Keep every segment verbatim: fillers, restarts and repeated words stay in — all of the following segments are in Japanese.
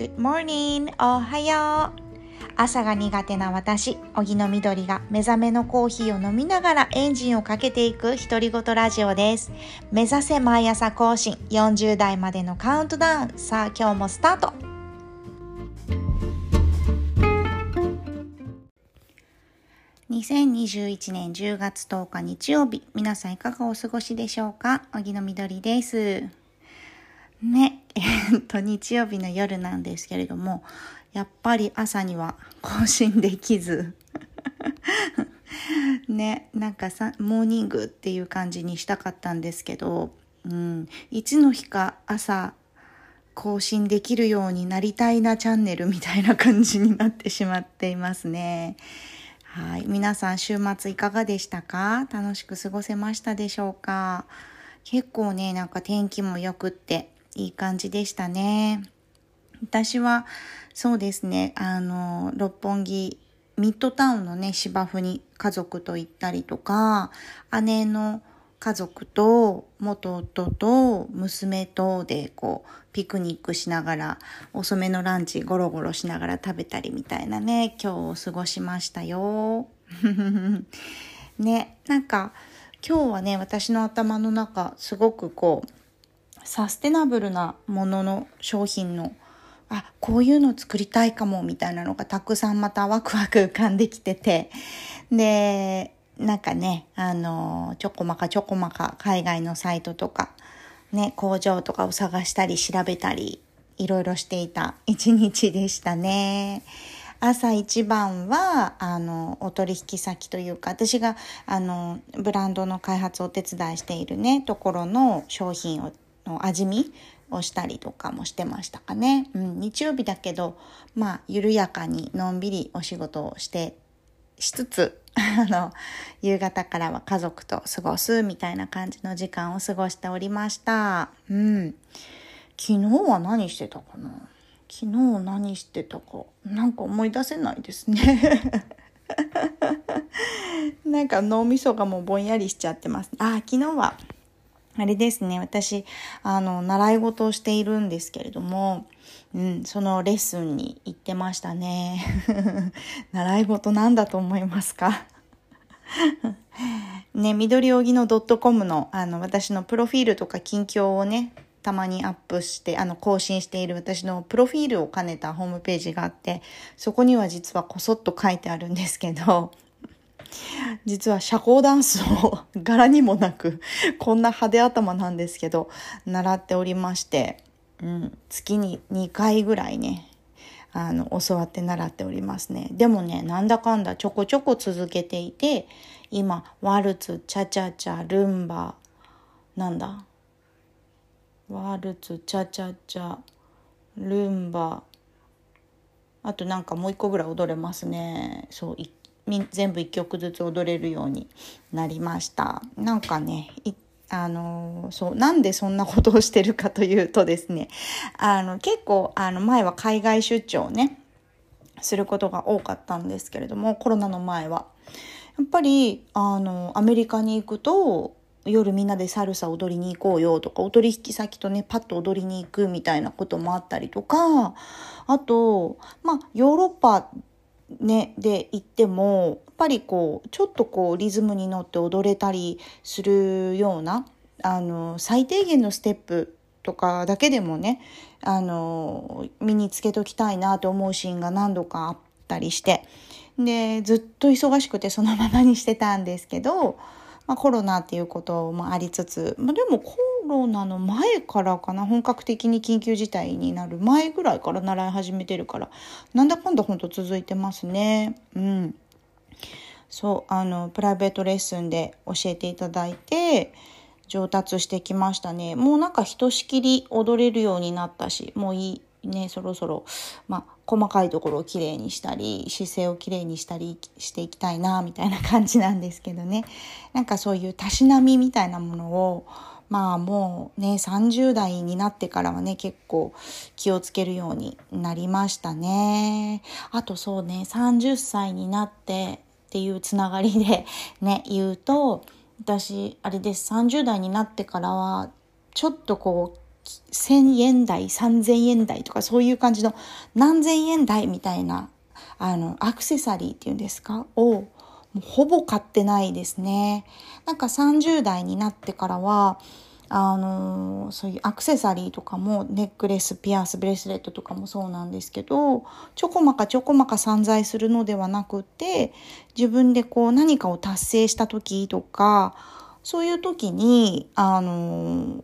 Good morning! おはよう。朝が苦手な私、荻野みどりが目覚めのコーヒーを飲みながらエンジンをかけていく独り言ラジオです。目指せ毎朝更新、よんじゅう代までのカウントダウン。さあ今日もスタート。にせんにじゅういちねんじゅうがつとおか日曜日、皆さんいかがお過ごしでしょうか。荻野みどりです。ね、えっと日曜日の夜なんですけれども、やっぱり朝には更新できずね、なんかさモーニングっていう感じにしたかったんですけど、うん、いつの日か朝更新できるようになりたいなチャンネルみたいな感じになってしまっていますね。はい、皆さん週末いかがでしたか。楽しく過ごせましたでしょうか。結構ね、なんか天気も良くっていい感じでしたね。私はそうですね、あの六本木ミッドタウンのね芝生に家族と行ったりとか、姉の家族と元夫と娘とでこうピクニックしながら、遅めのランチゴロゴロしながら食べたりみたいなね今日を過ごしましたよね、なんか今日はね、私の頭の中すごくこうサステナブルなものの商品の、あ、こういうの作りたいかもみたいなのがたくさんまたワクワク浮かんできてて、でなんかね、あのちょこまかちょこまか海外のサイトとかね、工場とかを探したり調べたりいろいろしていた一日でしたね。朝一番はあのお取引先というか、私があのブランドの開発をお手伝いしているねところの商品をの味見をしたりとかもしてましたかね、うん、日曜日だけどまあ緩やかにのんびりお仕事をしてしつつあの夕方からは家族と過ごすみたいな感じの時間を過ごしておりました、うん、昨日は何してたかな昨日何してたかなんか思い出せないですねなんか脳みそがもうぼんやりしちゃってます。あ、昨日はあれですね、私あの習い事をしているんですけれども、うん、そのレッスンに行ってましたね習い事なんだと思いますかね、みどりおぎの ドットコム の, あの私のプロフィールとか近況をねたまにアップしてあの更新している私のプロフィールを兼ねたホームページがあって、そこには実はこそっと書いてあるんですけど、実は社交ダンスを柄にもなくこんな派手頭なんですけど習っておりまして、うん、月ににかいぐらいねあの教わって習っておりますね。でもね、なんだかんだちょこちょこ続けていて、今ワルツ、チャチャチャ、ルンバ、なんだワルツ、チャチャチャ、ルンバ、あとなんかもう一個ぐらい踊れますね。そう、全部いっきょくずつ踊れるようになりました。なんかね、あのそうなんでそんなことをしてるかというとですね、あの結構あの前は海外出張ねすることが多かったんですけれども、コロナの前はやっぱりあのアメリカに行くと夜みんなでサルサ踊りに行こうよとか、お取引先とねパッと踊りに行くみたいなこともあったりとか、あとまあヨーロッパね、で行ってもやっぱりこうちょっとこうリズムに乗って踊れたりするような、あの最低限のステップとかだけでもねあの身につけときたいなと思うシーンが何度かあったりして、でずっと忙しくてそのままにしてたんですけど、まあ、コロナっていうこともありつつ、まあ、でもコロナの前からかな、本格的に緊急事態になる前ぐらいから習い始めてるから、なんだかんだ本当続いてますね。うん、そうあのプライベートレッスンで教えていただいて上達してきましたね。もうなんかひとしきり踊れるようになったし、もういいね、そろそろまあ細かいところをきれいにしたり姿勢をきれいにしたりしていきたいなみたいな感じなんですけどね、なんかそういうたしなみみたいなものをまあもうねさんじゅう代になってからはね結構気をつけるようになりましたね。あとそうね、さんじゅっさいになってっていうつながりでね言うと、私あれです、さんじゅう代になってからはちょっとこうせんえんだい、さんぜんえんだいとかそういう感じの何千円台みたいなあのアクセサリーっていうんですかをもうほぼ買ってないですね。なんかさんじゅうだいになってからはあのそういうアクセサリーとかもネックレス、ピアス、ブレスレットとかもそうなんですけど、ちょこまかちょこまか散財するのではなくて、自分でこう何かを達成した時とかそういう時にあの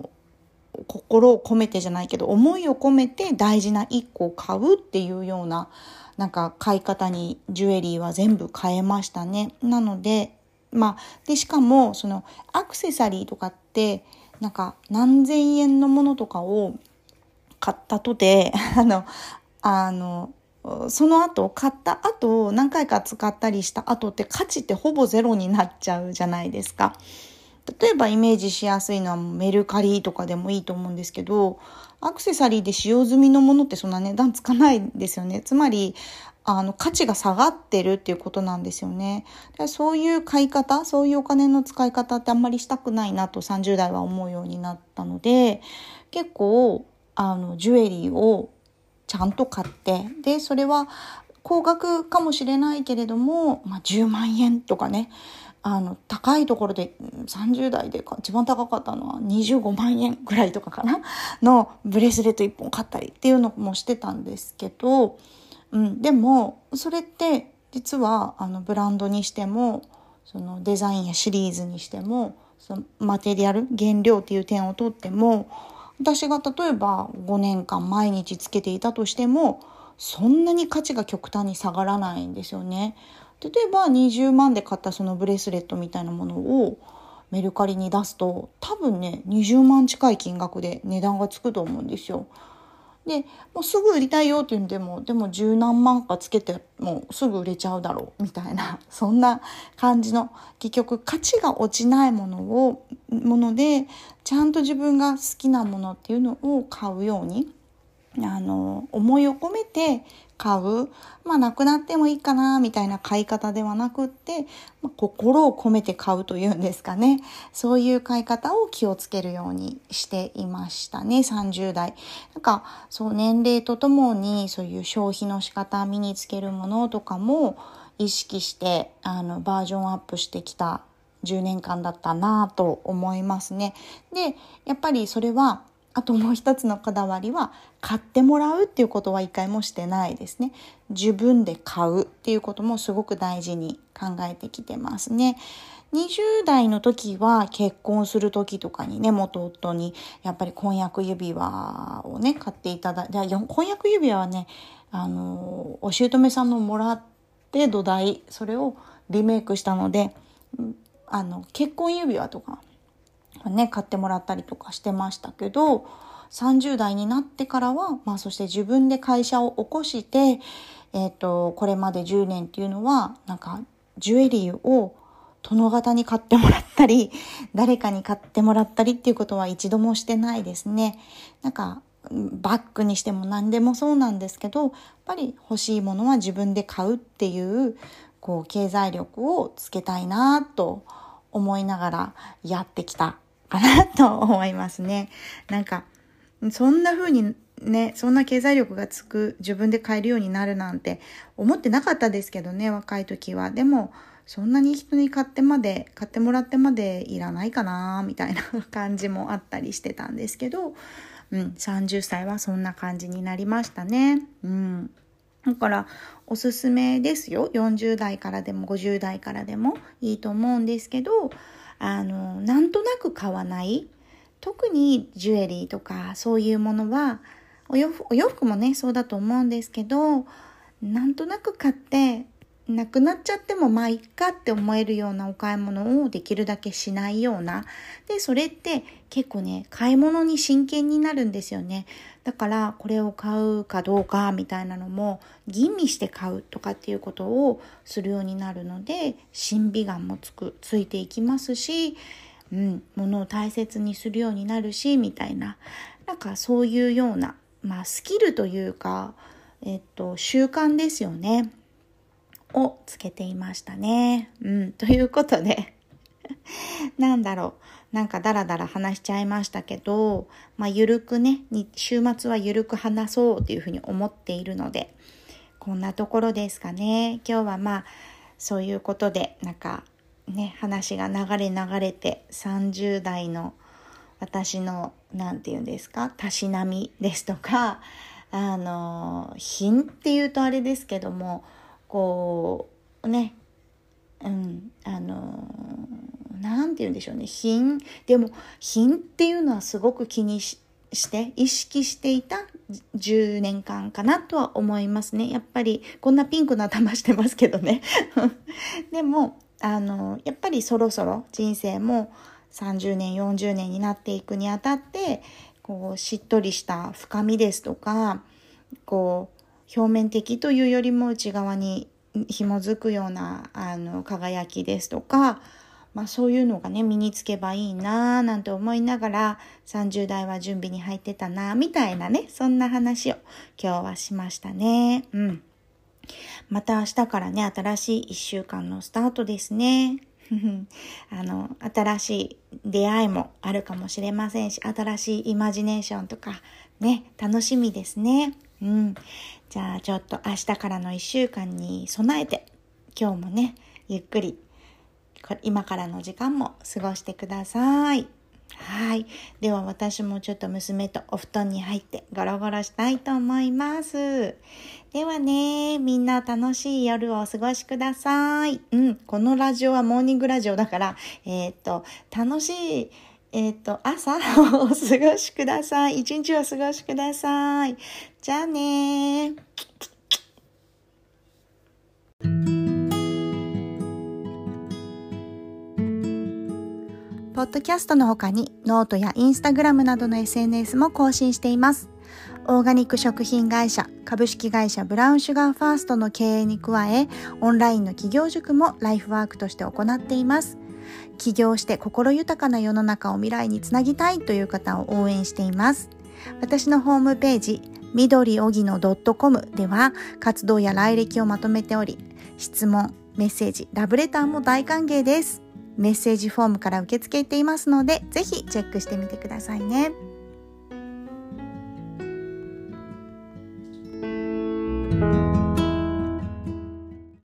心を込めてじゃないけど思いを込めて大事ないっこを買うっていうようななんか買い方にジュエリーは全部変えましたね。なのでまあでしかもそのアクセサリーとかってなんか何千円のものとかを買ったとてあのあのその後買った後何回か使ったりした後って価値ってほぼゼロになっちゃうじゃないですか。例えばイメージしやすいのはメルカリとかでもいいと思うんですけど、アクセサリーで使用済みのものってそんな値段つかないんですよね。つまりあの価値が下がってるっていうことなんですよね。そういう買い方、そういうお金の使い方ってあんまりしたくないなとさんじゅう代は思うようになったので、結構あのジュエリーをちゃんと買って、でそれは高額かもしれないけれども、まあ、じゅうまんえんとかね、あの高いところでさんじゅう代で一番高かったのはにじゅうごまんえんぐらいとかかなのブレスレットいっぽん買ったりっていうのもしてたんですけど、うん、でもそれって実はあのブランドにしてもそのデザインやシリーズにしてもそのマテリアル、原料っていう点をとっても、私が例えばごねんかん毎日つけていたとしてもそんなに価値が極端に下がらないんですよね。例えばにじゅうまんで買ったそのブレスレットみたいなものをメルカリに出すと多分ねにじゅうまん近い金額で値段がつくと思うんですよ。でもうすぐ売りたいよって言うんでもでも十何万かつけてもうすぐ売れちゃうだろうみたいなそんな感じの、結局価値が落ちないものをものでちゃんと自分が好きなものっていうのを買うようにあの思いを込めて買う、まあなくなってもいいかなみたいな買い方ではなくって、まあ、心を込めて買うというんですかね、そういう買い方を気をつけるようにしていましたね。さんじゅう代なんかそう年齢とともにそういう消費の仕方、身につけるものとかも意識してあのバージョンアップしてきたじゅうねんかんだったなと思いますね。でやっぱりそれはあともう一つのこだわりは買ってもらうっていうことは一回もしてないですね。自分で買うっていうこともすごく大事に考えてきてますね。にじゅう代の時は結婚する時とかにね、元夫にやっぱり婚約指輪をね買っていただいて、婚約指輪はねあのお姑さんのもらって土台、それをリメイクしたのであの結婚指輪とかね、買ってもらったりとかしてましたけど、さんじゅう代になってからは、まあ、そして自分で会社を起こして、えーと、これまでじゅうねんっていうのはなんかジュエリーを殿方に買ってもらったり誰かに買ってもらったりっていうことは一度もしてないですね。なんかバッグにしても何でもそうなんですけど、やっぱり欲しいものは自分で買うっていう、こう経済力をつけたいなと思いながらやってきたかなと思いますね。なんかそんな風にね、そんな経済力がつく、自分で買えるようになるなんて思ってなかったですけどね、若い時は。でもそんなに人に買ってまで買ってもらってまでいらないかなみたいな感じもあったりしてたんですけど、うん、さんじゅっさいはそんな感じになりましたね。うん。だからおすすめですよ。よんじゅう代からでもごじゅう代からでもいいと思うんですけど、あのなんとなく買わない、特にジュエリーとかそういうものは、お洋服、お洋服もねそうだと思うんですけど、なんとなく買ってなくなっちゃってもまあいっかって思えるようなお買い物をできるだけしないような。でそれって結構ね買い物に真剣になるんですよね。だからこれを買うかどうかみたいなのも吟味して買うとかっていうことをするようになるので、審美眼もつくついていきますし、うん、物を大切にするようになるしみたいな、なんかそういうような、まあ、スキルというか、えっと、習慣ですよねをつけていましたね。うん、ということでなんだろう、なんかだらだら話しちゃいましたけど、まあ、ゆるくね、週末はゆるく話そうというふうに思っているので、こんなところですかね。今日はまあそういうことで、なんかね、話が流れ流れてさんじゅう代の私のなんていうんですか、たしなみですとか、あの品っていうとあれですけども、こうね、うん、あのなんていうんでしょうね、品でも品っていうのはすごく気にし、して意識していたじゅうねんかんかなとは思いますね。やっぱりこんなピンクの頭してますけどねでもあのやっぱりそろそろ人生もさんじゅうねんよんじゅうねんになっていくにあたって、こうしっとりした深みですとか、こう表面的というよりも内側に紐づくようなあの輝きですとか、まあ、そういうのがね身につけばいいななんて思いながら、さんじゅう代は準備に入ってたなみたいなね、そんな話を今日はしましたね。うん。また明日からね、新しいいっしゅうかんのスタートですねあの新しい出会いもあるかもしれませんし、新しいイマジネーションとかね、楽しみですね。うん、じゃあちょっと明日からのいっしゅうかんに備えて、今日もねゆっくり今からの時間も過ごしてください。はい。では私もちょっと娘とお布団に入ってゴロゴロしたいと思います。ではね、みんな楽しい夜をお過ごしください。うん、このラジオはモーニングラジオだから、えー、っと、楽しい、えー、っと、朝をお過ごしください。一日をお過ごしください。じゃあね。ポッドキャストの他にノートやインスタグラムなどの エスエヌエス も更新しています。オーガニック食品会社、株式会社ブラウンシュガーファーストの経営に加え、オンラインの企業塾もライフワークとして行っています。起業して心豊かな世の中を未来につなぎたいという方を応援しています。私のホームページ、みどりおぎの ドットコム では活動や来歴をまとめており、質問、メッセージ、ラブレターも大歓迎です。メッセージフォームから受け付けていますので、ぜひチェックしてみてくださいね。